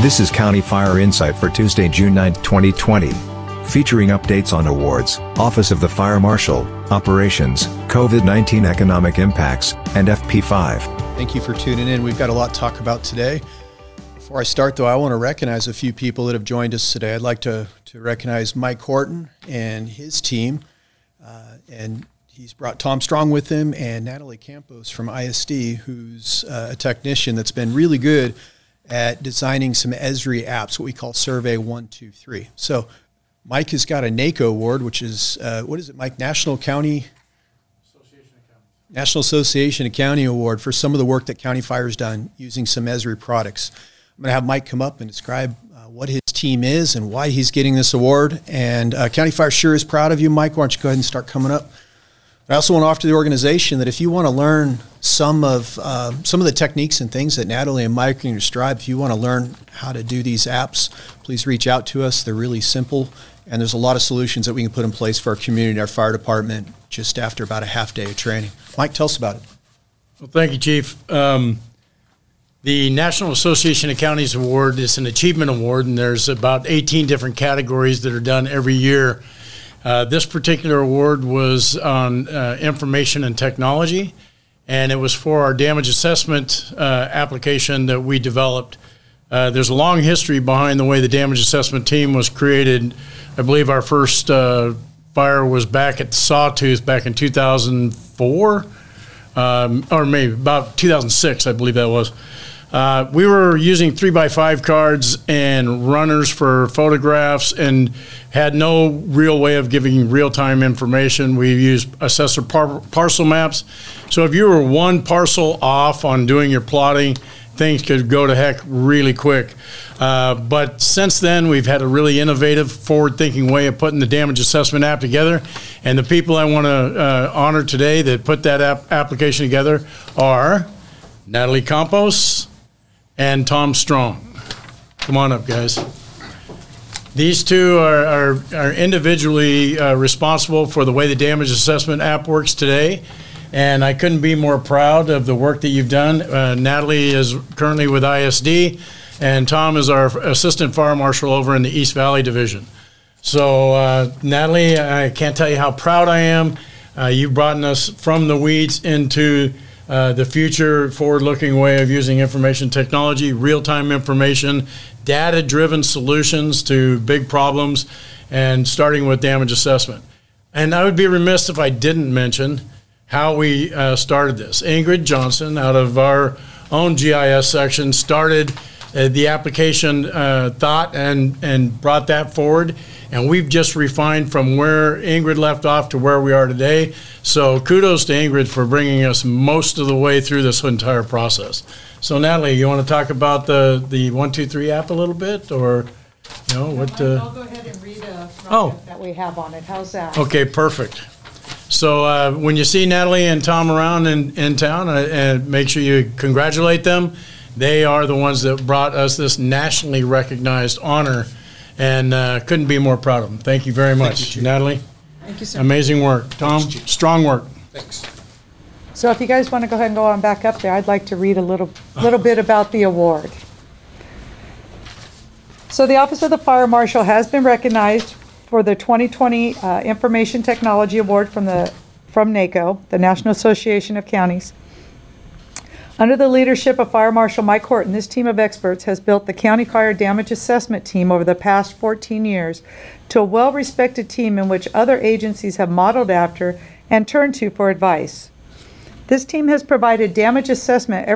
This is County Fire Insight for Tuesday, June 9, 2020. Featuring updates on awards, Office of the Fire Marshal, operations, COVID-19 economic impacts, and FP5. Thank you for tuning in. We've got a lot to talk about today. Before I start, though, I want to recognize a few people that have joined us today. I'd like to recognize Mike Horton and his team. And he's brought Tom Strong with him and Natalie Campos from ISD, who's a technician that's been really good at designing some Esri apps, what we call Survey 123. So Mike has got a NACO award, which is, what is it, Mike? National Association of County Award for some of the work that County Fire's done using some Esri products. I'm going to have Mike come up and describe what his team is and why he's getting this award. And County Fire sure is proud of you, Mike. Why don't you go ahead and start coming up? I also want to offer the organization that if you want to learn some of the techniques and things that Natalie and Mike can describe, if you want to learn how to do these apps, please reach out to us. They're really simple, and there's a lot of solutions that we can put in place for our community, our fire department, just after about a half day of training. Mike, tell us about it. Well, thank you, Chief. The National Association of Counties Award is an achievement award, and there's about 18 different categories that are done every year. This particular award was on information and technology, and it was for our damage assessment application that we developed. There's a long history behind the way the damage assessment team was created. I believe our first fire was back at Sawtooth back in 2004, or maybe about 2006, I believe that was. We were using 3x5 cards and runners for photographs and had no real way of giving real-time information. We used assessor parcel maps. So if you were one parcel off on doing your plotting, things could go to heck really quick. But since then, we've had a really innovative, forward-thinking way of putting the damage assessment app together. And the people I want to honor today that put that application together are Natalie Campos and Tom Strong. Come on up, guys. These two are individually responsible for the way the damage assessment app works today, and I couldn't be more proud of the work that you've done. Natalie is currently with ISD, and Tom is our assistant fire marshal over in the East Valley Division. So, Natalie, I can't tell you how proud I am. You've brought us from the weeds into the future forward-looking way of using information technology, real-time information, data-driven solutions to big problems, and starting with damage assessment. And I would be remiss if I didn't mention how we started this. Ingrid Johnson, out of our own GIS section, started the application thought and brought that forward. And we've just refined from where Ingrid left off to where we are today. So kudos to Ingrid for bringing us most of the way through this entire process. So Natalie, you want to talk about the 123 app a little bit, or you know what? I'll go ahead and read a project that we have on it. How's that? Okay, perfect. So when you see Natalie and Tom around in town, make sure you congratulate them. They are the ones that brought us this nationally recognized honor. And couldn't be more proud of them. Thank you very much. Thank you, Natalie. Thank you, sir. Amazing work. Tom, thanks, strong work. Thanks. So if you guys want to go ahead and go on back up there, I'd like to read a little bit about the award. So the Office of the Fire Marshal has been recognized for the 2020 Information Technology Award from NACO, the National Association of Counties. Under the leadership of Fire Marshal Mike Horton, this team of experts has built the County Fire Damage Assessment Team over the past 14 years to a well-respected team in which other agencies have modeled after and turned to for advice. This team has provided damage assessment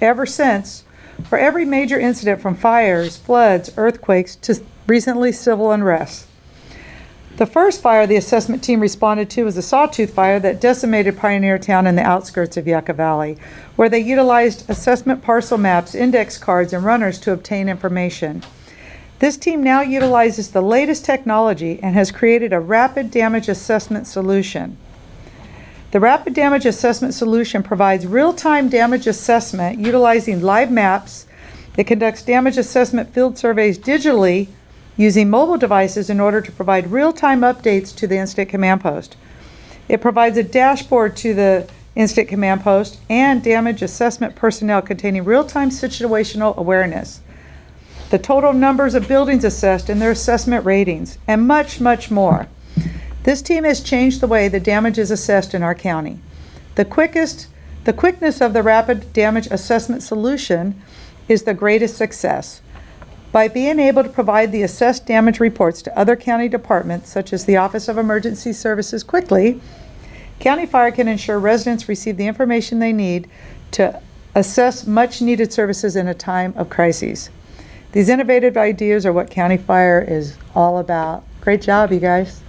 ever since for every major incident, from fires, floods, earthquakes, to recently civil unrest. The first fire the assessment team responded to was the Sawtooth fire that decimated Pioneertown in the outskirts of Yucca Valley, where they utilized assessment parcel maps, index cards, and runners to obtain information. This team now utilizes the latest technology and has created a rapid damage assessment solution. The rapid damage assessment solution provides real-time damage assessment utilizing live maps. It conducts damage assessment field surveys digitally using mobile devices in order to provide real-time updates to the Incident Command Post. It provides a dashboard to the Incident Command Post and damage assessment personnel containing real-time situational awareness. the total numbers of buildings assessed and their assessment ratings, and much, much more. This team has changed the way the damage is assessed in our county. The quickness of the rapid damage assessment solution is the greatest success. By being able to provide the assessed damage reports to other county departments, such as the Office of Emergency Services, quickly, County Fire can ensure residents receive the information they need to assess much needed services in a time of crises. These innovative ideas are what County Fire is all about. Great job, you guys.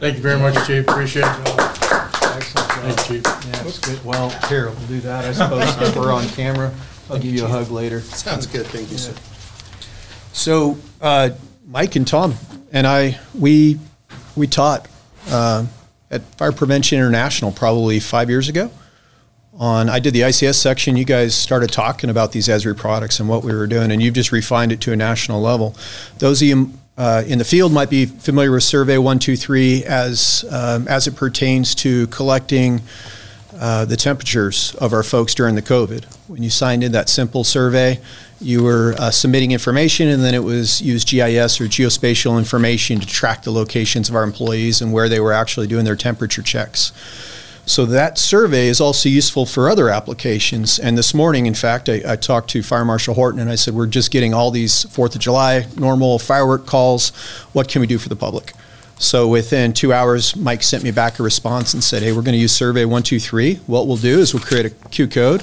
Thank you very much, Chief. Appreciate it. Thanks, Chief. Yeah, it's good. Well, here, we'll do that, I suppose, if we're on camera. I'll give you a hug later. Sounds good. Thank you, sir. So Mike and Tom and I, we taught at Fire Prevention International probably 5 years ago. I did the ICS section. You guys started talking about these Esri products and what we were doing, and you've just refined it to a national level. Those of you in the field might be familiar with Survey 123 as it pertains to collecting the temperatures of our folks during the COVID. When you signed in that simple survey, you were submitting information, and then it was used GIS or geospatial information to track the locations of our employees and where they were actually doing their temperature checks. So that survey is also useful for other applications. And this morning, in fact, I talked to Fire Marshal Horton, and I said, we're just getting all these 4th of July normal firework calls. What can we do for the public? So within 2 hours, Mike sent me back a response and said, hey, we're going to use Survey 123. What we'll do is we'll create a QR code,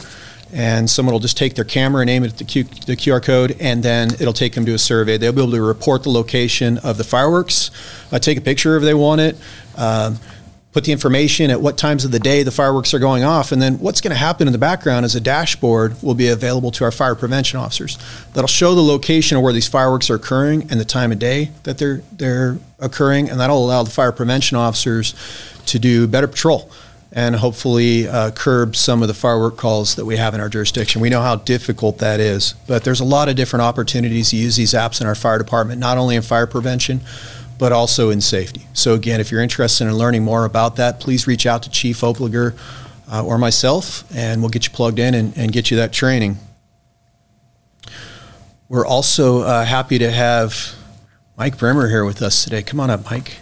and someone will just take their camera and aim it at the QR code, and then it'll take them to a survey. They'll be able to report the location of the fireworks, take a picture if they want it, put the information at what times of the day the fireworks are going off, and then what's going to happen in the background is a dashboard will be available to our fire prevention officers that'll show the location of where these fireworks are occurring and the time of day that they're occurring, and that'll allow the fire prevention officers to do better patrol and hopefully curb some of the firework calls that we have in our jurisdiction. We know how difficult that is, but there's a lot of different opportunities to use these apps in our fire department, not only in fire prevention, but also in safety. So again, if you're interested in learning more about that, please reach out to Chief Opliger or myself, and we'll get you plugged in and get you that training. We're also happy to have Mike Bremer here with us today. Come on up, Mike.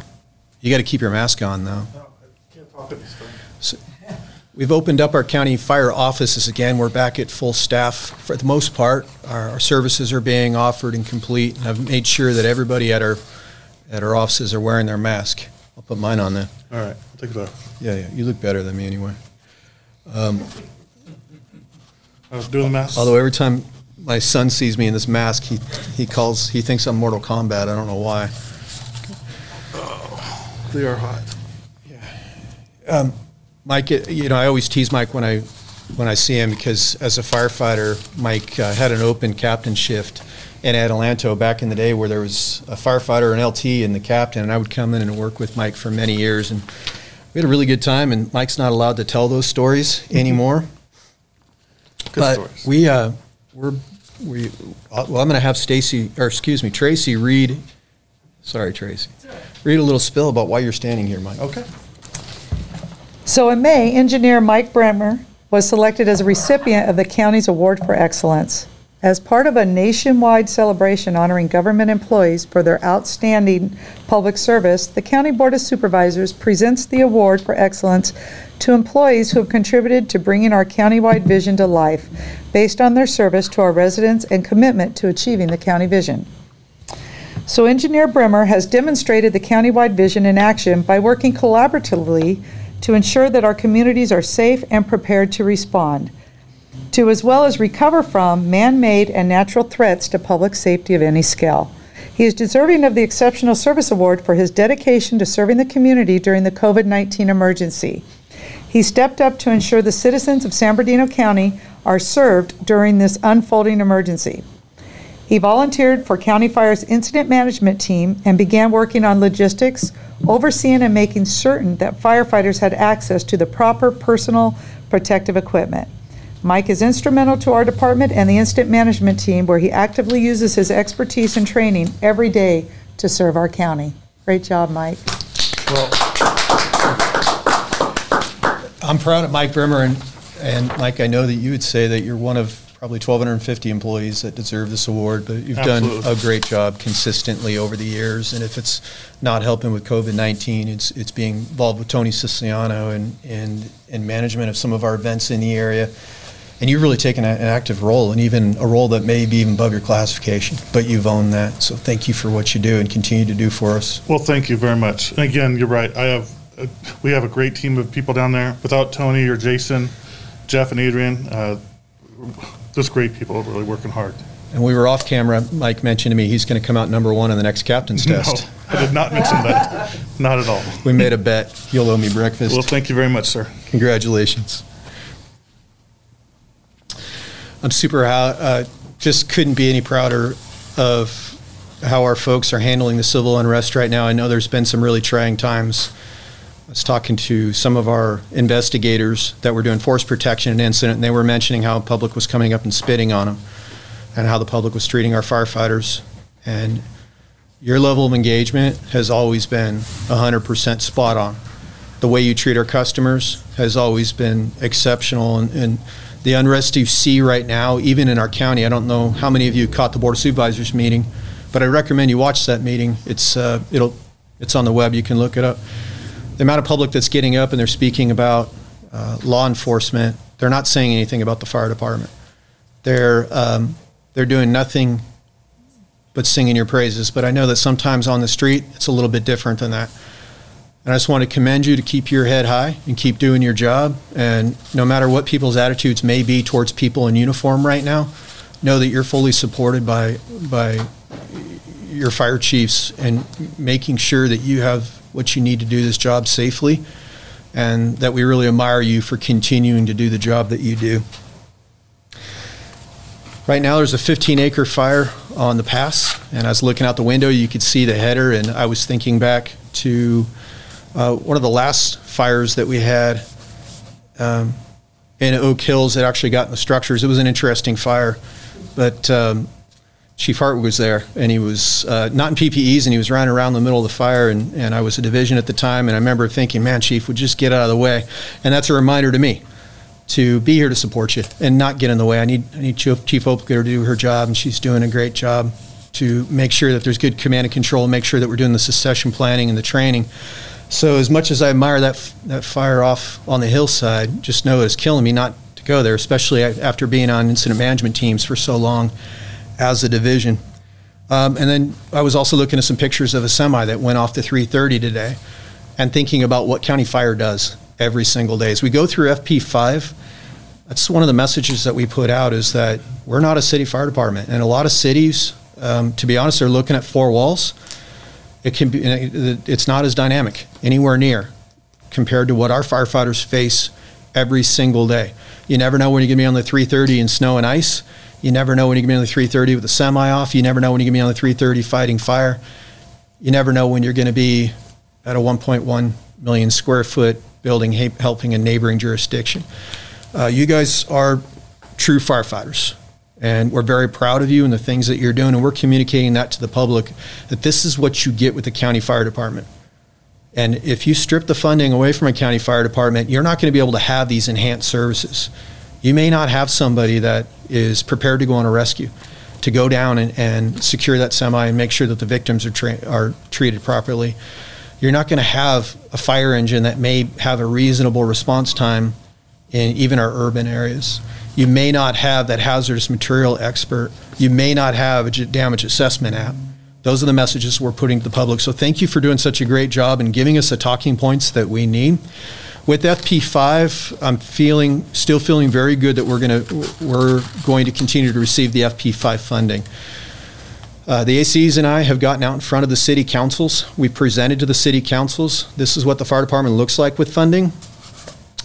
You gotta keep your mask on, though. No, I can't talk at this time. So we've opened up our county fire offices again. We're back at full staff for the most part. Our services are being offered and complete, and I've made sure that everybody at our offices are wearing their mask. I'll put mine on then. All right, I'll take it off. Yeah, you look better than me anyway. I was doing the mask. Although every time my son sees me in this mask, he thinks I'm Mortal Kombat. I don't know why. Oh, they are hot. Yeah. Mike, you know, I always tease Mike when I see him, because as a firefighter, Mike had an open captain shift in Adelanto back in the day where there was a firefighter, an LT, and the captain, and I would come in and work with Mike for many years, and we had a really good time, and Mike's not allowed to tell those stories anymore. But well, I'm going to have Tracy read, sorry, Tracy, read a little spill about why you're standing here, Mike. Okay. So in May, engineer Mike Bremer was selected as a recipient of the county's Award for Excellence. As part of a nationwide celebration honoring government employees for their outstanding public service, the County Board of Supervisors presents the Award for Excellence to employees who have contributed to bringing our countywide vision to life based on their service to our residents and commitment to achieving the county vision. So engineer Bremer has demonstrated the countywide vision in action by working collaboratively to ensure that our communities are safe and prepared to respond to, as well as recover from, man-made and natural threats to public safety of any scale. He is deserving of the Exceptional Service Award for his dedication to serving the community during the COVID-19 emergency. He stepped up to ensure the citizens of San Bernardino County are served during this unfolding emergency. He volunteered for County Fire's incident management team and began working on logistics, overseeing and making certain that firefighters had access to the proper personal protective equipment. Mike is instrumental to our department and the incident management team, where he actively uses his expertise and training every day to serve our county. Great job, Mike. Well, I'm proud of Mike Bremer, and Mike, I know that you would say that you're one of probably 1,250 employees that deserve this award, but you've done a great job consistently over the years. And if it's not helping with COVID-19, it's being involved with Tony Siciliano and management of some of our events in the area. And you've really taken an active role, and even a role that may be even above your classification, but you've owned that. So thank you for what you do and continue to do for us. Well, thank you very much. And again, you're right. We have a great team of people down there. Without Tony or Jason, Jeff and Adrian, just great people really working hard. And we were off camera. Mike mentioned to me he's going to come out #1 in the next captain's test. No, I did not mention that. Not at all. We made a bet. You'll owe me breakfast. Well, thank you very much, sir. Congratulations. I'm super just couldn't be any prouder of how our folks are handling the civil unrest right now. I know there's been some really trying times. I was talking to some of our investigators that were doing force protection and incident, and they were mentioning how the public was coming up and spitting on them and how the public was treating our firefighters. And your level of engagement has always been 100% spot on. The way you treat our customers has always been exceptional, and the unrest you see right now, even in our county, I don't know how many of you caught the Board of Supervisors meeting, but I recommend you watch that meeting. It's on the web, you can look it up. The amount of public that's getting up and they're speaking about law enforcement, they're not saying anything about the fire department. They're doing nothing but singing your praises. But I know that sometimes on the street, it's a little bit different than that. And I just want to commend you to keep your head high and keep doing your job. And no matter what people's attitudes may be towards people in uniform right now, know that you're fully supported by your fire chiefs and making sure that you have what you need to do this job safely, and that we really admire you for continuing to do the job that you do. Right now there's a 15-acre fire on the pass, and I was looking out the window, you could see the header, and I was thinking back to one of the last fires that we had in Oak Hills that actually got in the structures. It was an interesting fire, but Chief Hart was there, and he was not in PPEs, and he was running around the middle of the fire, and I was a division at the time, and I remember thinking, man, Chief, would just get out of the way. And that's a reminder to me to be here to support you and not get in the way. I need Chief Hopliker to do her job, and she's doing a great job to make sure that there's good command and control, and make sure that we're doing the succession planning and the training. So as much as I admire that fire off on the hillside, just know it's killing me not to go there, especially after being on incident management teams for so long as a division. And then I was also looking at some pictures of a semi that went off the 330 today, and thinking about what County Fire does every single day. As we go through FP5, that's one of the messages that we put out, is that we're not a city fire department. And a lot of cities, to be honest, are looking at four walls. It's not as dynamic anywhere near compared to what our firefighters face every single day. You never know when you're gonna be on the 330 in snow and ice. You never know when you can be on the 330 with a semi off. You never know when you can be on the 330 fighting fire. You never know when you're going to be at a 1.1 million square foot building helping a neighboring jurisdiction. You guys are true firefighters, and we're very proud of you and the things that you're doing, and we're communicating that to the public, that this is what you get with the County Fire Department. And if you strip the funding away from a County Fire Department, you're not going to be able to have these enhanced services. You may not have somebody that is prepared to go on a rescue, to go down and secure that semi and make sure that the victims are treated properly. You're not going to have a fire engine that may have a reasonable response time in even our urban areas. You may not have that hazardous material expert. You may not have a damage assessment app. Those are the messages we're putting to the public. So thank you for doing such a great job and giving us the talking points that we need. With FP5, I'm still feeling very good that we're going to continue to receive the FP5 funding. The ACs and I have gotten out in front of the city councils. We presented to the city councils, this is what the fire department looks like with funding.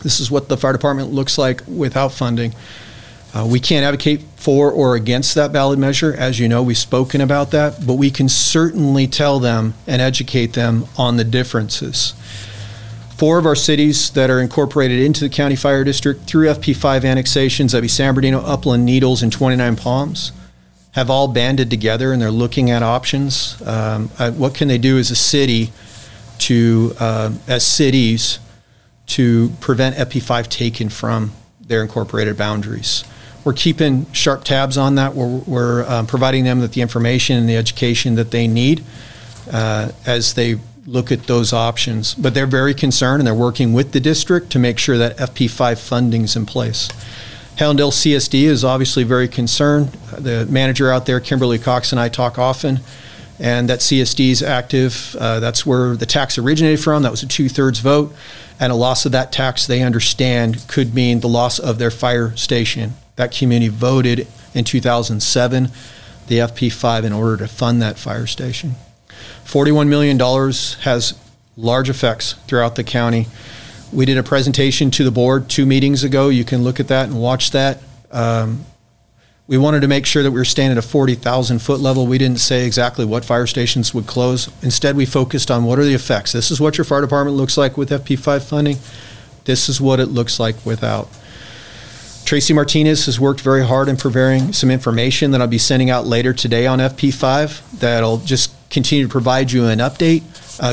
This is what the fire department looks like without funding. We can't advocate for or against that ballot measure. As you know, we've spoken about that, but we can certainly tell them and educate them on the differences. 4 of our cities that are incorporated into the County Fire District through FP5 annexations, that'd be San Bernardino, Upland, Needles, and 29 Palms, have all banded together, and they're looking at options. What can they do as a city as cities to prevent FP5 taken from their incorporated boundaries? We're keeping sharp tabs on that. We're providing them with the information and the education that they need as they look at those options. But they're very concerned, and they're working with the district to make sure that FP5 funding is in place. Hallandale CSD is obviously very concerned. The manager out there, Kimberly Cox, and I talk often, and that CSD is active. That's where the tax originated from. That was a 2/3 vote, and a loss of that tax, they understand, could mean the loss of their fire station. That community voted in 2007, the FP5, in order to fund that fire station. $41 million has large effects throughout the county. We did a presentation to the board 2 meetings ago. You can look at that and watch that. We wanted to make sure that we were staying at a 40,000-foot level. We didn't say exactly what fire stations would close. Instead, we focused on what are the effects. This is what your fire department looks like with FP5 funding. This is what it looks like without. Tracy Martinez has worked very hard in preparing some information that I'll be sending out later today on FP5 that'll just continue to provide you an update,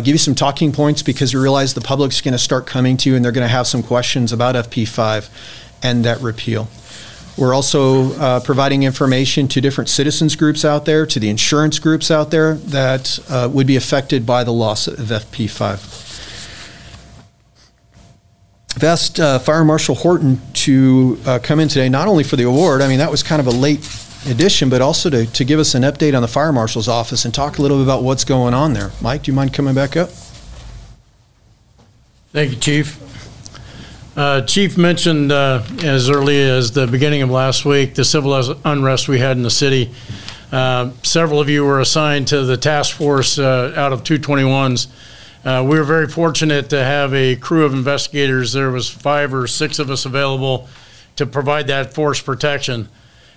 give you some talking points, because we realize the public's going to start coming to you and they're going to have some questions about FP5 and that repeal. We're also providing information to different citizens groups out there, to the insurance groups out there that would be affected by the loss of FP5. I've asked Fire Marshal Horton to come in today, not only for the award, I mean, that was kind of a late addition, but also to give us an update on the Fire Marshal's office and talk a little bit about what's going on there. Mike, do you mind coming back up? Thank you, Chief. Chief mentioned as early as the beginning of last week the civil unrest we had in the city. Several of you were assigned to the task force out of 221s. We were very fortunate to have a crew of investigators. There was 5 or 6 of us available to provide that force protection.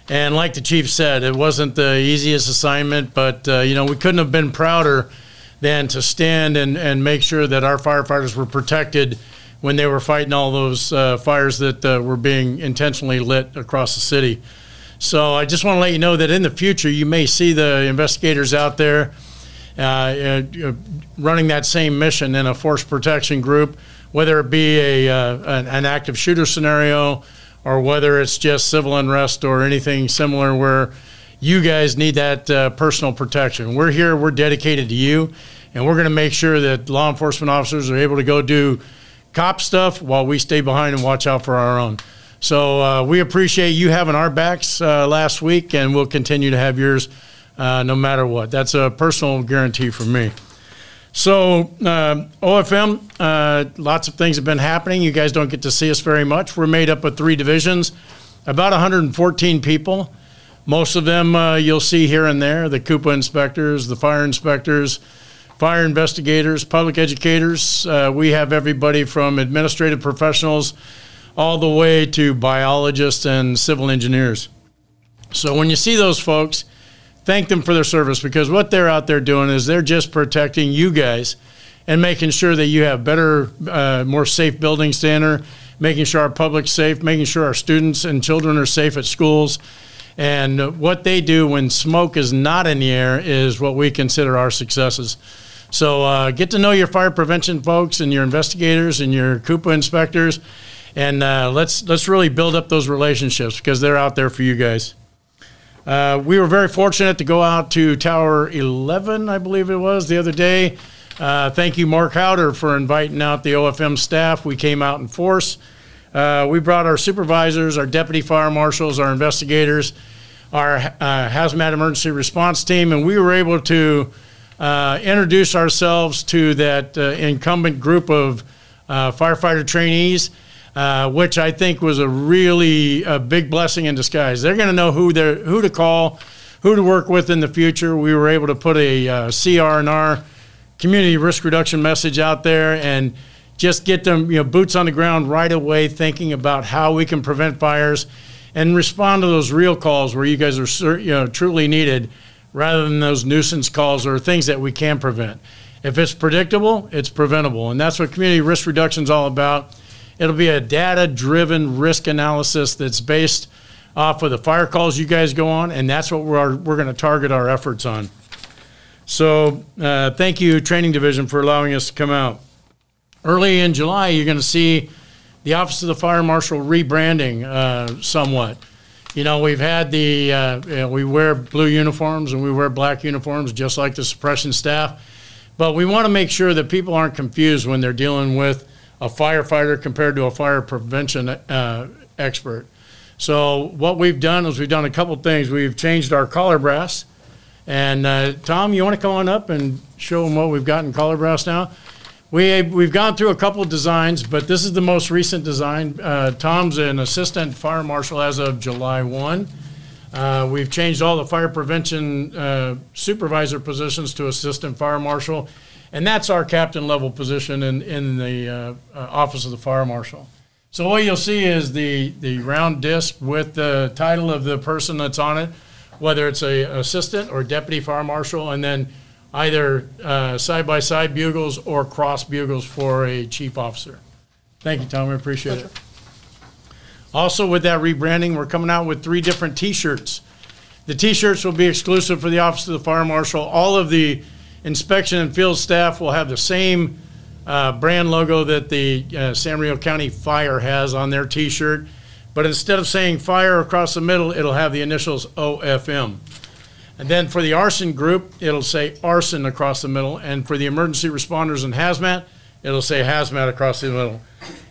And like the Chief said, it wasn't the easiest assignment, but you know, we couldn't have been prouder than to stand and make sure that our firefighters were protected when they were fighting all those fires that were being intentionally lit across the city. So I just want to let you know that in the future, you may see the investigators out there running that same mission in a force protection group, whether it be an active shooter scenario, or whether it's just civil unrest or anything similar where you guys need that personal protection. We're here, we're dedicated to you, and we're gonna make sure that law enforcement officers are able to go do cop stuff while we stay behind and watch out for our own. So we appreciate you having our backs last week, and we'll continue to have yours no matter what. That's a personal guarantee from me. So OFM, lots of things have been happening. You guys don't get to see us very much. We're made up of 3 divisions, about 114 people. Most of them you'll see here and there, the CUPA inspectors, the fire inspectors, fire investigators, public educators. We have everybody from administrative professionals all the way to biologists and civil engineers. So when you see those folks, thank them for their service, because what they're out there doing is they're just protecting you guys and making sure that you have better, more safe buildings to enter, making sure our public's safe, making sure our students and children are safe at schools. And what they do when smoke is not in the air is what we consider our successes. So get to know your fire prevention folks and your investigators and your CUPA inspectors, and let's really build up those relationships, because they're out there for you guys. We were very fortunate to go out to Tower 11, I believe it was, the other day. Thank you, Mark Howder, for inviting out the OFM staff. We came out in force. We brought our supervisors, our deputy fire marshals, our investigators, our hazmat emergency response team, and we were able to introduce ourselves to that incumbent group of firefighter trainees, which I think was a really big blessing in disguise. They're going to know who to call, who to work with in the future. We were able to put a CRNR, community risk reduction, message out there and just get them, you know, boots on the ground right away, thinking about how we can prevent fires and respond to those real calls where you guys are, you know, truly needed, rather than those nuisance calls or things that we can prevent. If it's predictable, it's preventable, and that's what community risk reduction is all about. It'll be a data-driven risk analysis that's based off of the fire calls you guys go on, and that's what we're going to target our efforts on. So thank you, Training Division, for allowing us to come out. Early in July, you're going to see the Office of the Fire Marshal rebranding somewhat. You know, we've had the, we wear blue uniforms and we wear black uniforms just like the suppression staff. But we want to make sure that people aren't confused when they're dealing with a firefighter compared to a fire prevention expert. So what we've done is we've done a couple things. We've changed our collar brass. And Tom, you want to come on up and show them what we've got in collar brass now? We've gone through a couple of designs, but this is the most recent design. Tom's an assistant fire marshal as of July 1. We've changed all the fire prevention supervisor positions to assistant fire marshal, and that's our captain level position in the Office of the Fire Marshal. So what you'll see is the round disc with the title of the person that's on it, whether it's an assistant or deputy fire marshal, and then either side-by-side bugles or cross bugles for a chief officer. Thank you, Tom. We appreciate it. Also, with that rebranding, we're coming out with 3 different T-shirts. The T-shirts will be exclusive for the Office of the Fire Marshal. All of the inspection and field staff will have the same brand logo that the San Bernardino County Fire has on their T-shirt, but instead of saying fire across the middle, it'll have the initials OFM. And then for the arson group, it'll say arson across the middle. And for the emergency responders and hazmat, it'll say hazmat across the middle.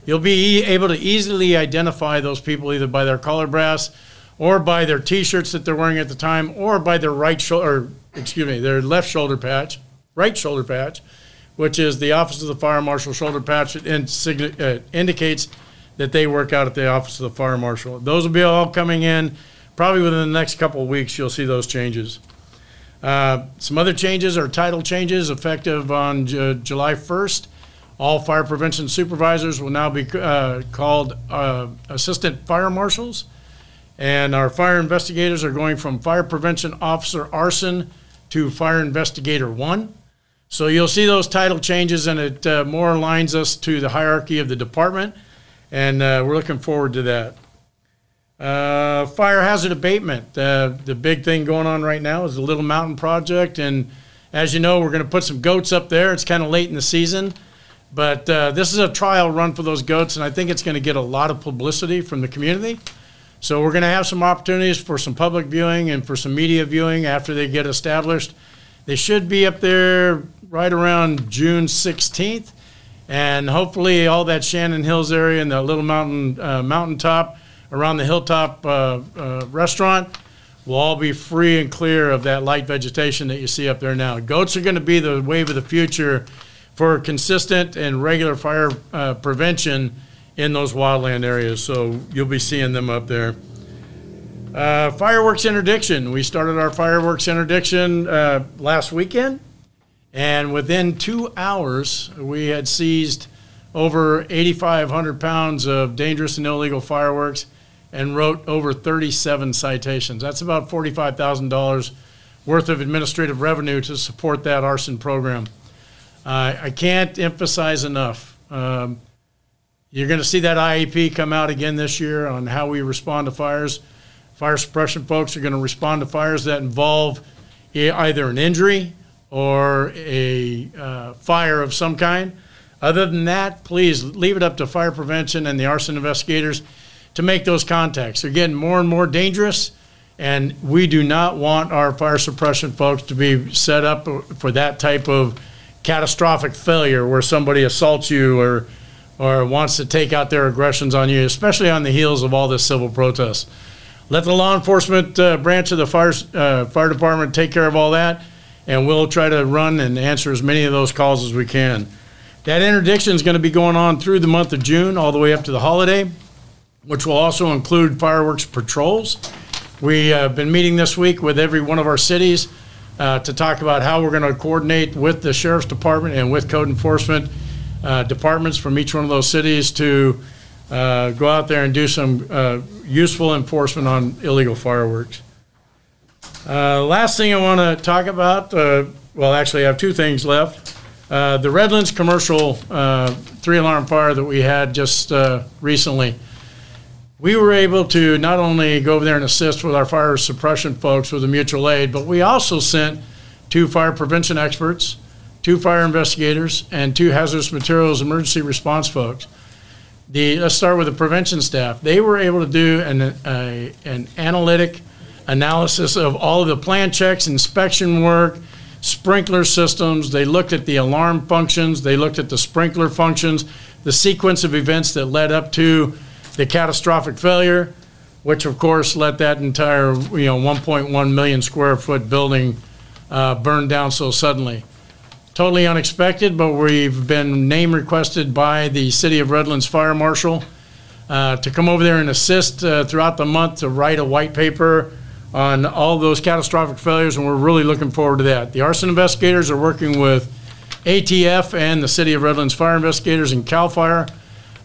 You'll be able to easily identify those people either by their collar brass or by their T-shirts that they're wearing at the time or by their right shoulder, excuse me, their left shoulder patch, right shoulder patch, which is the Office of the Fire Marshal shoulder patch. It indicates that they work out at the Office of the Fire Marshal. Those will be all coming in. Probably within the next couple of weeks, you'll see those changes. Some other changes are title changes effective on July 1st. All fire prevention supervisors will now be called assistant fire marshals. And our fire investigators are going from fire prevention officer arson to fire investigator 1. So you'll see those title changes, and it more aligns us to the hierarchy of the department. And we're looking forward to that. Fire hazard abatement. The big thing going on right now is the Little Mountain project, and as you know, we're going to put some goats up there. It's kind of late in the season, but this is a trial run for those goats, and I think it's going to get a lot of publicity from the community. So we're going to have some opportunities for some public viewing and for some media viewing after they get established. They should be up there right around June 16th, and hopefully all that Shannon Hills area and the Little Mountain mountaintop around the hilltop restaurant will all be free and clear of that light vegetation that you see up there now. Goats are going to be the wave of the future for consistent and regular fire prevention in those wildland areas, so you'll be seeing them up there. Fireworks interdiction. We started our fireworks interdiction last weekend, and within 2 hours, we had seized over 8,500 pounds of dangerous and illegal fireworks and wrote over 37 citations. That's about $45,000 worth of administrative revenue to support that arson program. I can't emphasize enough. You're going to see that IEP come out again this year on how we respond to fires. Fire suppression folks are going to respond to fires that involve either an injury or a fire of some kind. Other than that, please leave it up to fire prevention and the arson investigators to make those contacts. They're getting more and more dangerous, and we do not want our fire suppression folks to be set up for that type of catastrophic failure where somebody assaults you or wants to take out their aggressions on you, especially on the heels of all this civil protest. Let the law enforcement branch of the fire department take care of all that, and we'll try to run and answer as many of those calls as we can. That interdiction is going to be going on through the month of June all the way up to the holiday, which will also include fireworks patrols. We have been meeting this week with every one of our cities to talk about how we're going to coordinate with the Sheriff's Department and with code enforcement departments from each one of those cities to go out there and do some useful enforcement on illegal fireworks. Last thing I want to talk about, well, actually I have 2 things left. The Redlands commercial 3-alarm fire that we had just recently, we were able to not only go over there and assist with our fire suppression folks with the mutual aid, but we also sent 2 fire prevention experts, 2 fire investigators, and 2 hazardous materials emergency response folks. Let's start with the prevention staff. They were able to do an analytic analysis of all of the plan checks, inspection work, sprinkler systems. They looked at the alarm functions. They looked at the sprinkler functions, the sequence of events that led up to the catastrophic failure, which of course let that entire 1.1 million square foot building burn down so suddenly. Totally unexpected, but we've been name requested by the City of Redlands Fire Marshal to come over there and assist throughout the month to write a white paper on all those catastrophic failures, and we're really looking forward to that. The arson investigators are working with ATF and the City of Redlands Fire Investigators and Cal Fire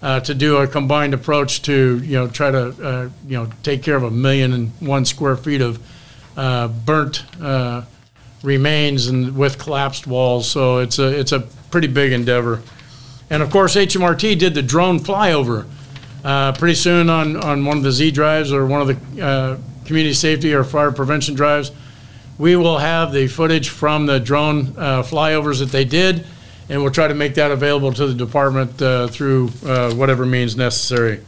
to do a combined approach to try to take care of 1,001,001 square feet of burnt remains and with collapsed walls. So it's a pretty big endeavor. And of course HMRT did the drone flyover pretty soon on one of the Z drives or one of the community safety or fire prevention drives. We will have the footage from the drone flyovers that they did, and we'll try to make that available to the department through whatever means necessary.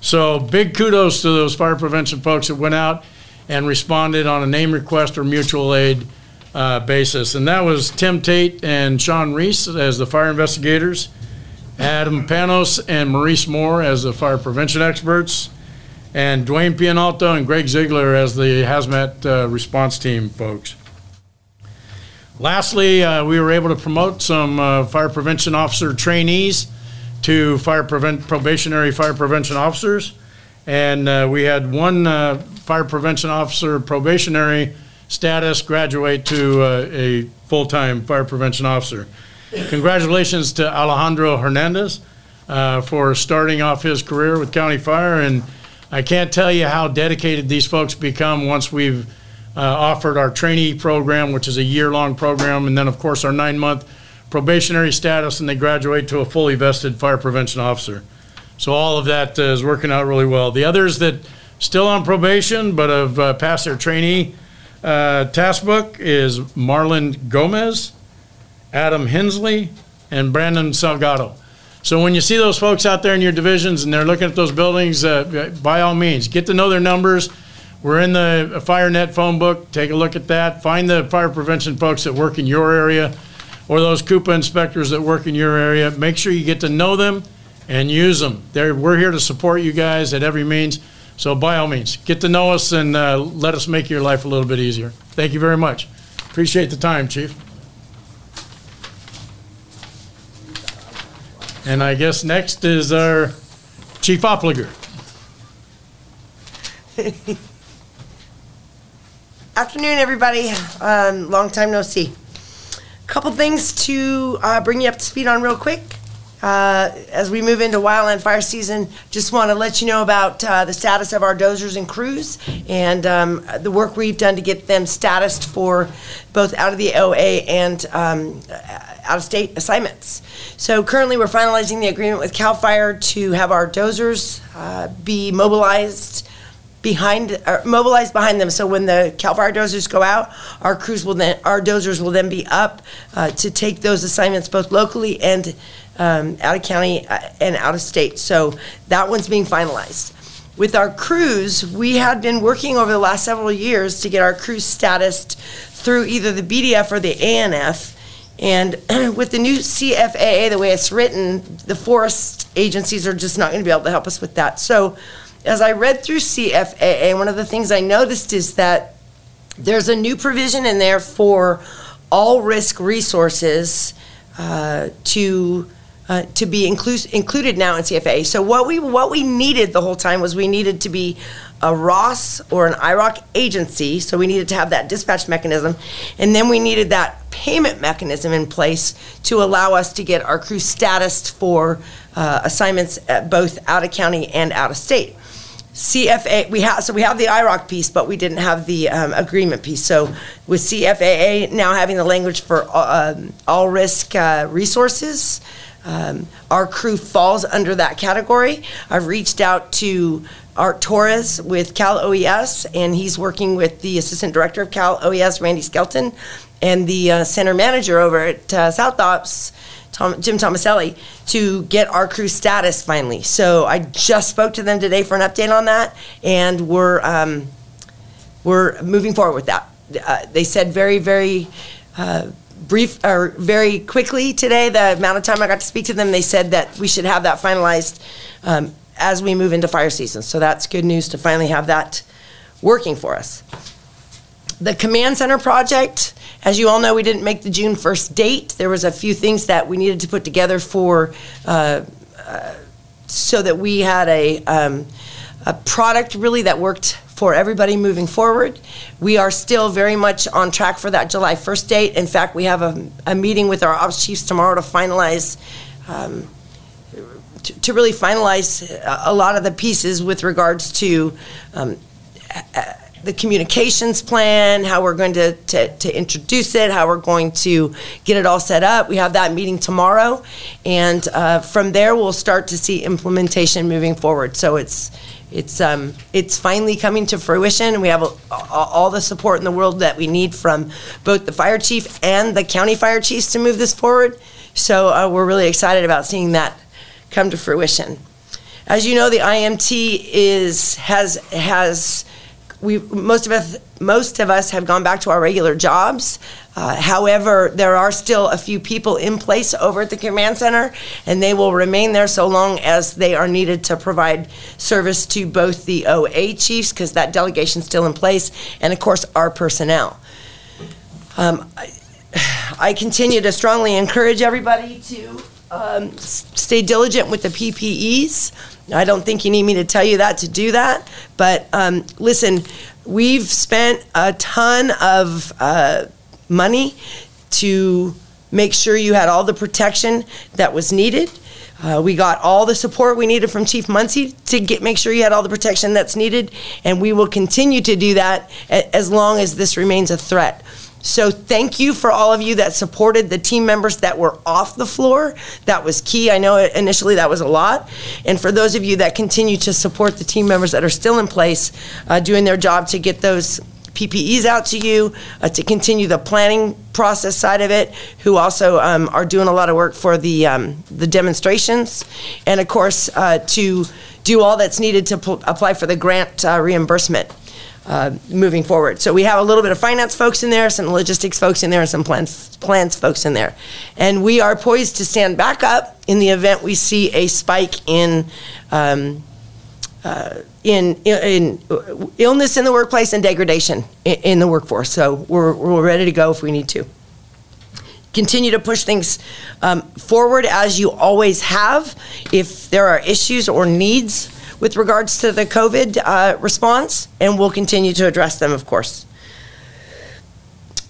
So big kudos to those fire prevention folks that went out and responded on a name request or mutual aid basis. And that was Tim Tate and Sean Reese as the fire investigators, Adam Panos and Maurice Moore as the fire prevention experts, and Dwayne Pianalto and Greg Ziegler as the hazmat response team folks. Lastly, we were able to promote some fire prevention officer trainees to probationary fire prevention officers, and we had one fire prevention officer probationary status graduate to a full-time fire prevention officer. Congratulations to Alejandro Hernandez for starting off his career with County Fire, and I can't tell you how dedicated these folks become once we've offered our trainee program, which is a year-long program, and then of course our 9-month probationary status, and they graduate to a fully vested fire prevention officer. So all of that is working out really well. The others that still on probation but have passed their trainee task book is Marlon Gomez, Adam Hensley, and Brandon Salgado. So when you see those folks out there in your divisions and they're looking at those buildings, by all means, get to know their numbers. We're in the FireNet phone book. Take a look at that. Find the fire prevention folks that work in your area or those CUPA inspectors that work in your area. Make sure you get to know them and use them. We're here to support you guys at every means. So by all means, get to know us and let us make your life a little bit easier. Thank you very much. Appreciate the time, Chief. And I guess next is our Chief Opliger. Afternoon, everybody. Long time no see. A couple things to bring you up to speed on real quick. As we move into wildland fire season, just want to let you know about the status of our dozers and crews and the work we've done to get them statused for both out of the OA and out-of-state assignments. So currently we're finalizing the agreement with Cal Fire to have our dozers be mobilized behind them. So when the Cal Fire dozers go out, our dozers will then be up to take those assignments both locally and out of county and out of state. So that one's being finalized. With our crews, we had been working over the last several years to get our crews statused through either the BDF or the ANF. And with the new CFAA, the way it's written, the forest agencies are just not going to be able to help us with that. So as I read through CFAA, one of the things I noticed is that there's a new provision in there for all risk resources to be included now in CFAA. So what we needed the whole time was we needed to be a ROS or an IROC agency, so we needed to have that dispatch mechanism, and then we needed that payment mechanism in place to allow us to get our crew statused for assignments at both out of county and out of state. CFAA, we have the IROC piece, but we didn't have the agreement piece. So with CFAA now having the language for all risk resources, our crew falls under that category. I've reached out to Art Torres with Cal OES, and he's working with the Assistant Director of Cal OES, Randy Skelton, and the Center Manager over at South Ops Jim Tomaselli, to get our crew status finally. So I just spoke to them today for an update on that, and we're moving forward with that. They said very quickly today, the amount of time I got to speak to them, they said that we should have that finalized as we move into fire season. So that's good news to finally have that working for us. The command center project, as you all know, we didn't make the June 1st date. There was a few things that we needed to put together for so that we had a product really that worked for everybody moving forward. We are still very much on track for that July 1st date. In fact, we have a meeting with our ops chiefs tomorrow to finalize, to really finalize a lot of the pieces with regards to the communications plan, how we're going to introduce it, how we're going to get it all set up. We have that meeting tomorrow, and from there we'll start to see implementation moving forward. So it's finally coming to fruition, and we have all the support in the world that we need from both the fire chief and the county fire chiefs to move this forward. So we're really excited about seeing that come to fruition. As you know, the IMT has most of us have gone back to our regular jobs. However, there are still a few people in place over at the command center, and they will remain there so long as they are needed to provide service to both the OA chiefs, because that delegation is still in place, and of course our personnel. I continue to strongly encourage everybody to stay diligent with the PPEs. I don't think you need me to tell you that to do that, but listen, we've spent a ton of money to make sure you had all the protection that was needed. We got all the support we needed from Chief Muncie to make sure you had all the protection that's needed, and we will continue to do that as long as this remains a threat. So thank you for all of you that supported the team members that were off the floor. That was key. I know initially that was a lot. And for those of you that continue to support the team members that are still in place, doing their job to get those PPEs out to you, to continue the planning process side of it, who also are doing a lot of work for the demonstrations. And of course, to do all that's needed to apply for the grant reimbursement. Moving forward. So we have a little bit of finance folks in there, some logistics folks in there, and some plans folks in there. And we are poised to stand back up in the event we see a spike in illness in the workplace and degradation in the workforce. So we're ready to go if we need to. Continue to push things forward as you always have. If there are issues or needs with regards to the COVID response, and we'll continue to address them, of course.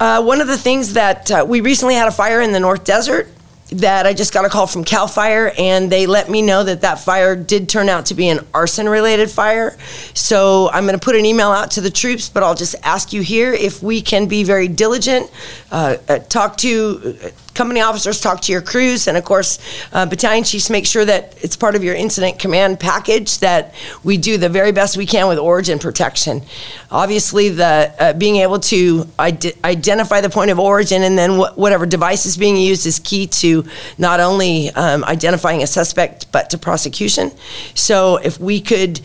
One of the things that we recently had a fire in the North Desert that I just got a call from Cal Fire, and they let me know that that fire did turn out to be an arson-related fire. So I'm going to put an email out to the troops, but I'll just ask you here if we can be very diligent, talk to company officers, talk to your crews, and of course, battalion chiefs, make sure that it's part of your incident command package that we do the very best we can with origin protection. Obviously, the being able to identify the point of origin and then whatever device is being used is key to not only identifying a suspect, but to prosecution. So if we could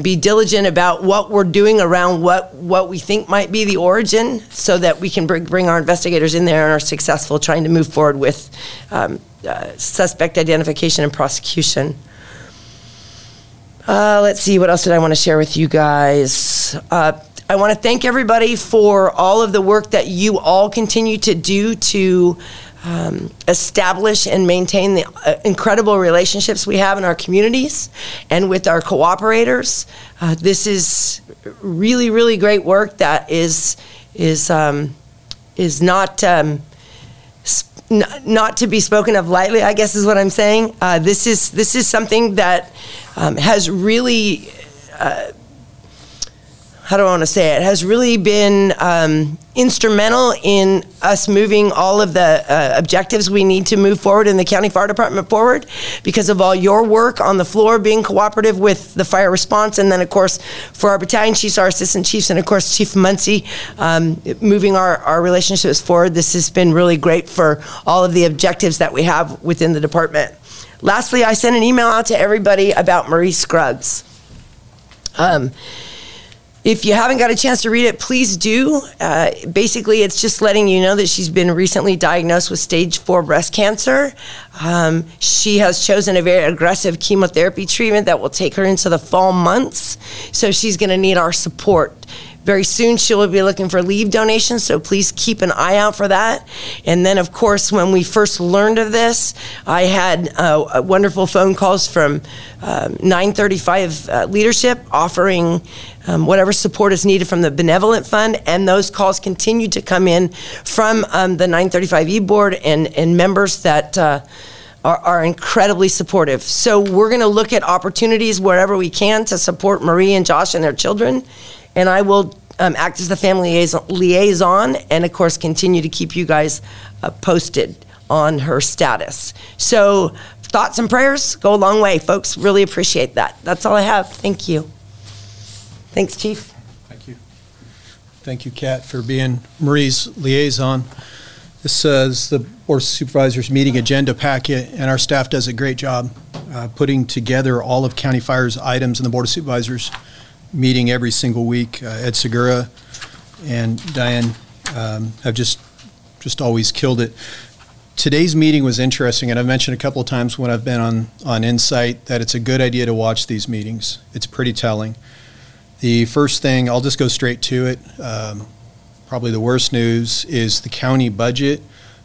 be diligent about what we're doing around what we think might be the origin, so that we can bring our investigators in there and are successful trying to move forward with suspect identification and prosecution. Let's see, what else did I want to share with you guys? I want to thank everybody for all of the work that you all continue to do to establish and maintain the incredible relationships we have in our communities and with our cooperators. This is really, really great work that is not to be spoken of lightly, I guess is what I'm saying. This is something that has really how do I want to say it, has really been instrumental in us moving all of the objectives we need to move forward in the County Fire Department forward, because of all your work on the floor, being cooperative with the fire response, and then of course for our battalion chiefs, our assistant chiefs, and of course Chief Muncie, moving our relationships forward. This has been really great for all of the objectives that we have within the department. Lastly, I sent an email out to everybody about Marie Scruggs. If you haven't got a chance to read it, please do. Basically, it's just letting you know that she's been recently diagnosed with stage 4 breast cancer. She has chosen a very aggressive chemotherapy treatment that will take her into the fall months. So she's going to need our support. Very soon, she will be looking for leave donations, so please keep an eye out for that. And then, of course, when we first learned of this, I had wonderful phone calls from 935 leadership offering whatever support is needed from the Benevolent Fund, and those calls continued to come in from the 935E board and members that are incredibly supportive. So we're going to look at opportunities wherever we can to support Marie and Josh and their children. And I will act as the family liaison and, of course, continue to keep you guys posted on her status. So thoughts and prayers go a long way, folks. Really appreciate that. That's all I have. Thank you. Thanks, Chief. Thank you. Thank you, Kat, for being Marie's liaison. This is the Board of Supervisors meeting agenda packet, and our staff does a great job putting together all of County Fire's items in the Board of Supervisors meeting every single week. Ed Segura and Diane have just always killed it. Today's meeting was interesting, and I've mentioned a couple of times when I've been on Insight that it's a good idea to watch these meetings. It's pretty telling. The first thing, I'll just go straight to it, probably the worst news is the county budget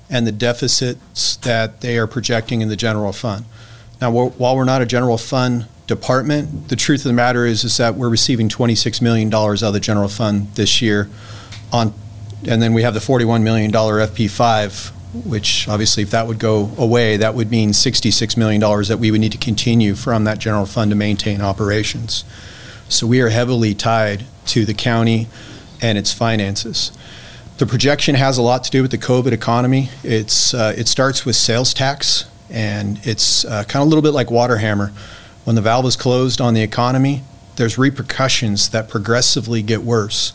and the deficits that they are projecting in the general fund. Now, while we're not a general fund department, the truth of the matter is that we're receiving $26 million out of the general fund this year, and then we have the $41 million FP5, which obviously if that would go away, that would mean $66 million that we would need to continue from that general fund to maintain operations. So we are heavily tied to the county and its finances. The projection has a lot to do with the COVID economy. It starts with sales tax, and it's kind of a little bit like water hammer. When the valve is closed on the economy, there's repercussions that progressively get worse.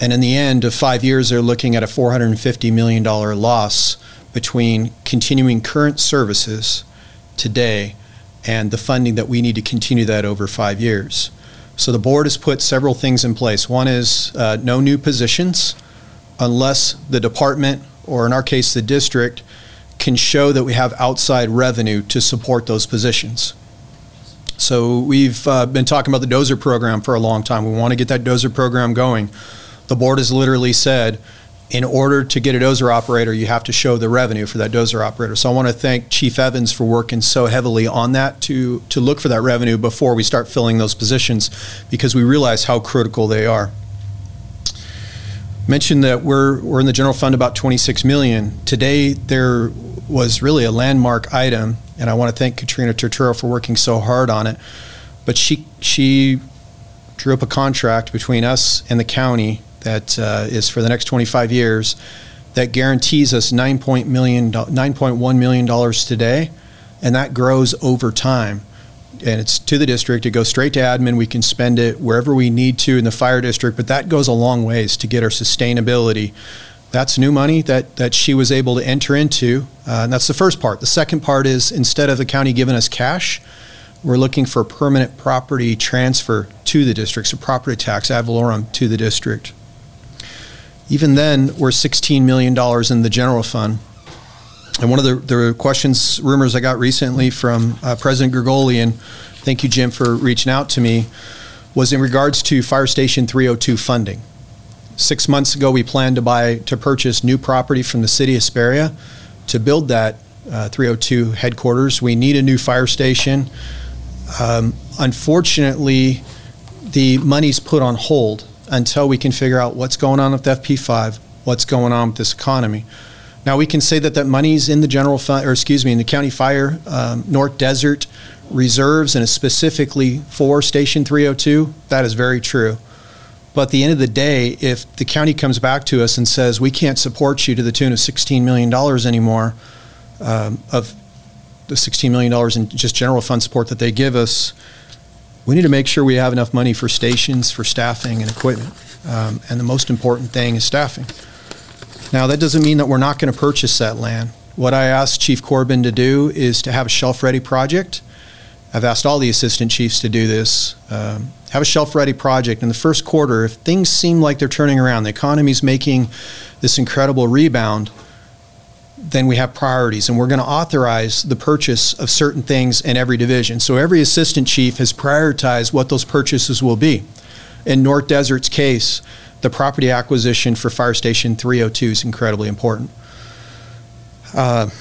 And in the end of 5 years, they're looking at a $450 million loss between continuing current services today and the funding that we need to continue that over 5 years. So the board has put several things in place. One is no new positions unless the department, or in our case the district, can show that we have outside revenue to support those positions. So we've been talking about the dozer program for a long time. We want to get that dozer program going. The board has literally said, in order to get a dozer operator, you have to show the revenue for that dozer operator. So I want to thank Chief Evans for working so heavily on that to look for that revenue before we start filling those positions, because we realize how critical they are. Mentioned that we're in the general fund about $26 million. Today there was really a landmark item, and I want to thank Katrina Turturro for working so hard on it. But she drew up a contract between us and the county that is for the next 25 years that guarantees us $9.1 million today, and that grows over time. And it's to the district. It goes straight to admin. We can spend it wherever we need to in the fire district, but that goes a long ways to get our sustainability. That's new money that she was able to enter into, and that's the first part. The second part is, instead of the county giving us cash, we're looking for permanent property transfer to the district, so property tax ad valorem to the district. Even then, we're $16 million in the general fund. And one of the questions, rumors I got recently from President Gregolian, thank you, Jim, for reaching out to me, was in regards to Fire Station 302 funding. 6 months ago, we planned to purchase new property from the city of Hesperia to build that 302 headquarters. We need a new fire station. Unfortunately, the money's put on hold until we can figure out what's going on with FP5, what's going on with this economy. Now, we can say that money's in the general fund, or excuse me, in the County Fire North Desert reserves, and is specifically for Station 302. That is very true. But at the end of the day, if the county comes back to us and says, we can't support you to the tune of $16 million anymore, of the $16 million in just general fund support that they give us, we need to make sure we have enough money for stations, for staffing and equipment. And the most important thing is staffing. Now, that doesn't mean that we're not going to purchase that land. What I asked Chief Corbin to do is to have a shelf-ready project. I've asked all the assistant chiefs to do this. Have a shelf-ready project in the first quarter. If things seem like they're turning around, the economy's making this incredible rebound, then we have priorities, and we're going to authorize the purchase of certain things in every division. So every assistant chief has prioritized what those purchases will be. In North Desert's case, the property acquisition for Fire Station 302 is incredibly important. The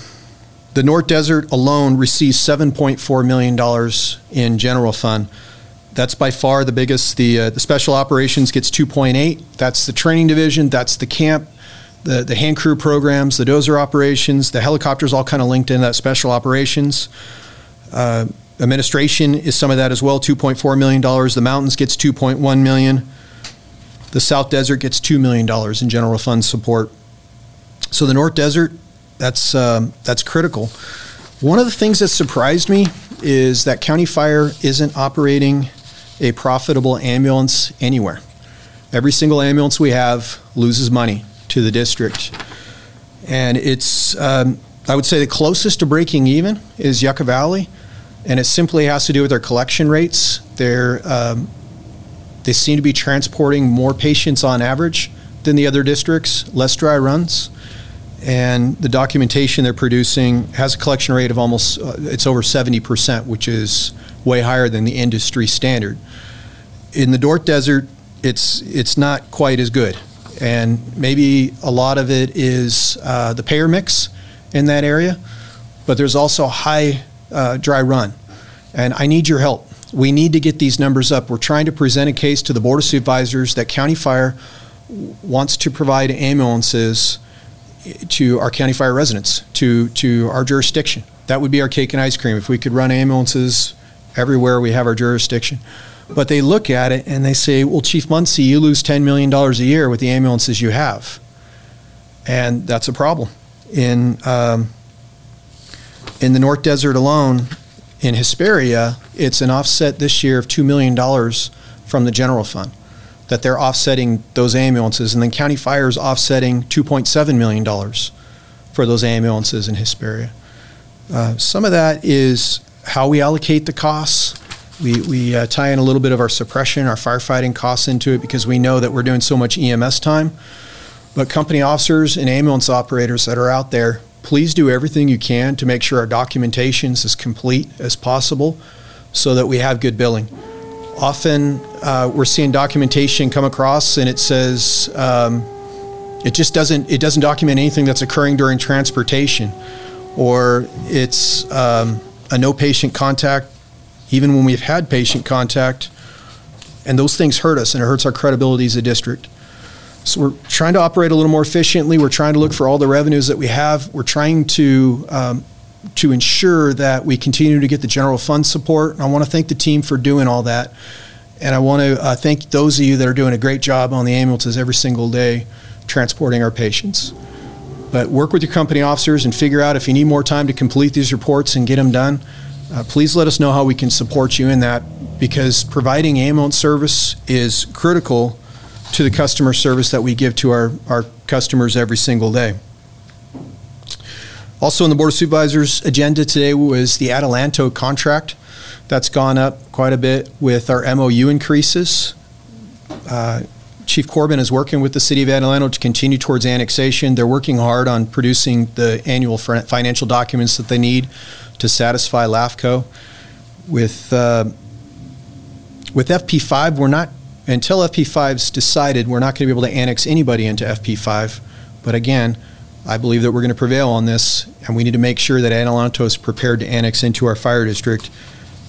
North Desert alone receives $7.4 million in general fund. That's by far the biggest. The Special Operations gets 2.8. That's the training division. That's the camp. The hand crew programs, the dozer operations, the helicopters, all kind of linked in that special operations. Administration is some of that as well, $2.4 million. The mountains gets $2.1 million. The South Desert gets $2 million in general fund support. So the North Desert, that's critical. One of the things that surprised me is that County Fire isn't operating a profitable ambulance anywhere. Every single ambulance we have loses money to the district, and it's I would say the closest to breaking even is Yucca Valley, and it simply has to do with their collection rates. They seem to be transporting more patients on average than the other districts, less dry runs, and the documentation they're producing has a collection rate of almost it's over 70%, which is way higher than the industry standard. In the North Desert, it's not quite as good. And maybe a lot of it is the payer mix in that area, but there's also a high dry run. And I need your help. We need to get these numbers up. We're trying to present a case to the Board of Supervisors that County Fire wants to provide ambulances to our County Fire residents, to our jurisdiction. That would be our cake and ice cream if we could run ambulances everywhere we have our jurisdiction. But they look at it and they say, well, Chief Muncy, you lose $10 million a year with the ambulances you have. And that's a problem. In the North Desert alone, in Hesperia, it's an offset this year of $2 million from the general fund, that they're offsetting those ambulances. And then County Fire is offsetting $2.7 million for those ambulances in Hesperia. Some of that is how we allocate the costs. We tie in a little bit of our suppression, our firefighting costs into it, because we know that we're doing so much EMS time. But company officers and ambulance operators that are out there, please do everything you can to make sure our documentation is as complete as possible so that we have good billing. Often we're seeing documentation come across and it says, it doesn't document anything that's occurring during transportation, or it's a no patient contact, even when we've had patient contact, and those things hurt us, and it hurts our credibility as a district. So we're trying to operate a little more efficiently. We're trying to look for all the revenues that we have. We're trying to ensure that we continue to get the general fund support, and I want to thank the team for doing all that. And I want to thank those of you that are doing a great job on the ambulances every single day transporting our patients. But work with your company officers and figure out if you need more time to complete these reports and get them done. Please let us know how we can support you in that, because providing ambulance service is critical to the customer service that we give to our customers every single day. Also on the Board of Supervisors agenda today was the Adelanto contract. That's gone up quite a bit with our MOU increases. Chief Corbin is working with the City of Adelanto to continue towards annexation. They're working hard on producing the annual financial documents that they need to satisfy LAFCO. With FP5, we're not, until FP5's decided, we're not going to be able to annex anybody into FP5. But again, I believe that we're going to prevail on this, and we need to make sure that Adelanto is prepared to annex into our fire district.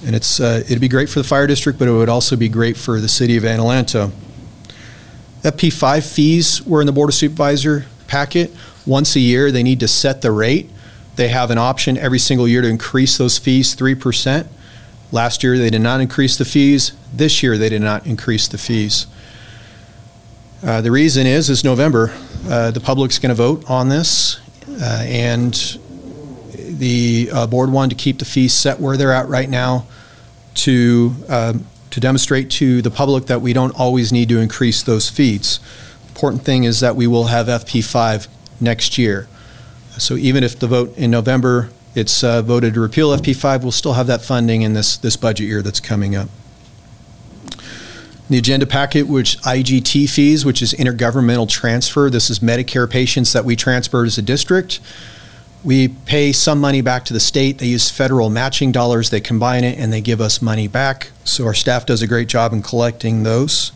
And it'd be great for the fire district, but it would also be great for the City of Adelanto. FP5 fees were in the Board of Supervisor packet. Once a year, they need to set the rate. They have an option every single year to increase those fees 3%. Last year, they did not increase the fees. This year, they did not increase the fees. The reason is November. The public's going to vote on this, and the board wanted to keep the fees set where they're at right now to demonstrate to the public that we don't always need to increase those fees. Important thing is that we will have FP5 next year. So even if the vote in November, it's voted to repeal FP5, we'll still have that funding in this budget year that's coming up. The agenda packet, which IGT fees, which is intergovernmental transfer. This is Medicare patients that we transferred as a district. We pay some money back to the state. They use federal matching dollars. They combine it and they give us money back. So our staff does a great job in collecting those.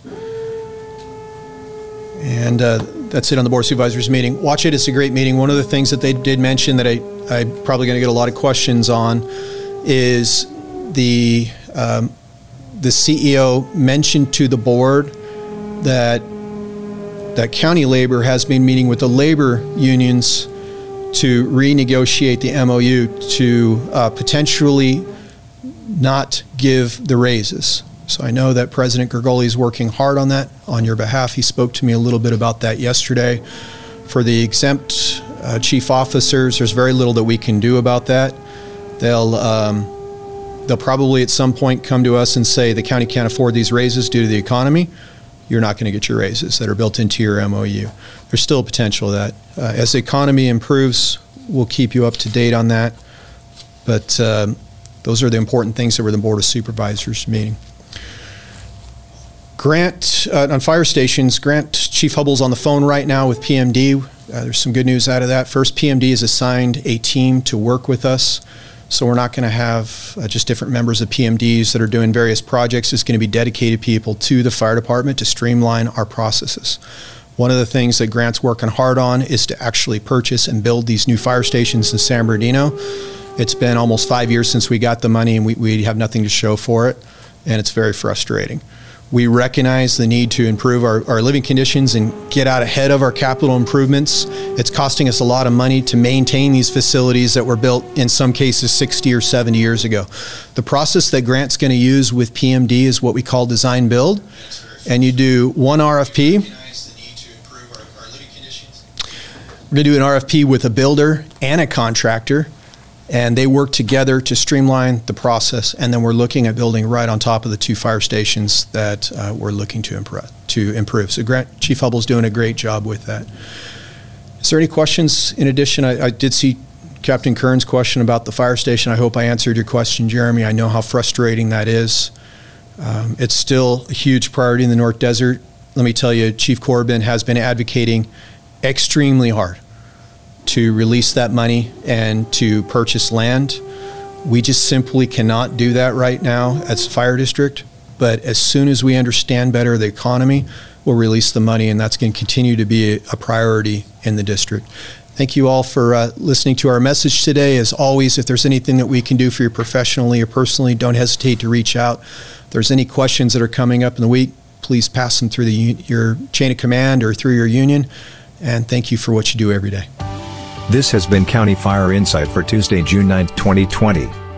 And that's it on the Board of Supervisors meeting. Watch it. It's a great meeting. One of the things that they did mention that I'm probably going to get a lot of questions on is the CEO mentioned to the board that county labor has been meeting with the labor unions to renegotiate the MOU to potentially not give the raises. So I know that President Gergoli is working hard on that on your behalf. He spoke to me a little bit about that yesterday. For the exempt chief officers, there's very little that we can do about that. They'll probably at some point come to us and say the county can't afford these raises due to the economy. You're not going to get your raises that are built into your MOU. There's still a potential of that. As the economy improves, we'll keep you up to date on that. But those are the important things that were in the Board of Supervisors meeting. Grant, on fire stations, Grant Chief Hubble's on the phone right now with PMD. There's some good news out of that. First, PMD has assigned a team to work with us. So we're not going to have just different members of PMDs that are doing various projects. It's going to be dedicated people to the fire department to streamline our processes. One of the things that Grant's working hard on is to actually purchase and build these new fire stations in San Bernardino. It's been almost 5 years since we got the money and we have nothing to show for it, and it's very frustrating. We recognize the need to improve our living conditions and get out ahead of our capital improvements. It's costing us a lot of money to maintain these facilities that were built in some cases 60 or 70 years ago. The process that Grant's going to use with PMD is what we call design build. And you do one RFP. We're going to do an RFP with a builder and a contractor, and they work together to streamline the process. And then we're looking at building right on top of the two fire stations that we're looking to improve. So Grant Chief Hubble's doing a great job with that. Is there any questions? In addition, I did see Captain Kern's question about the fire station. I hope I answered your question, Jeremy. I know how frustrating that is. It's still a huge priority in the North Desert. Let me tell you, Chief Corbin has been advocating extremely hard to release that money and to purchase land. We just simply cannot do that right now as a fire district, but as soon as we understand better the economy, we'll release the money, and that's going to continue to be a priority in the district. Thank you all for listening to our message today. As always, if there's anything that we can do for you professionally or personally, don't hesitate to reach out. If there's any questions that are coming up in the week, please pass them through your chain of command or through your union, and thank you for what you do every day. This has been County Fire Insight for Tuesday, June 9, 2020.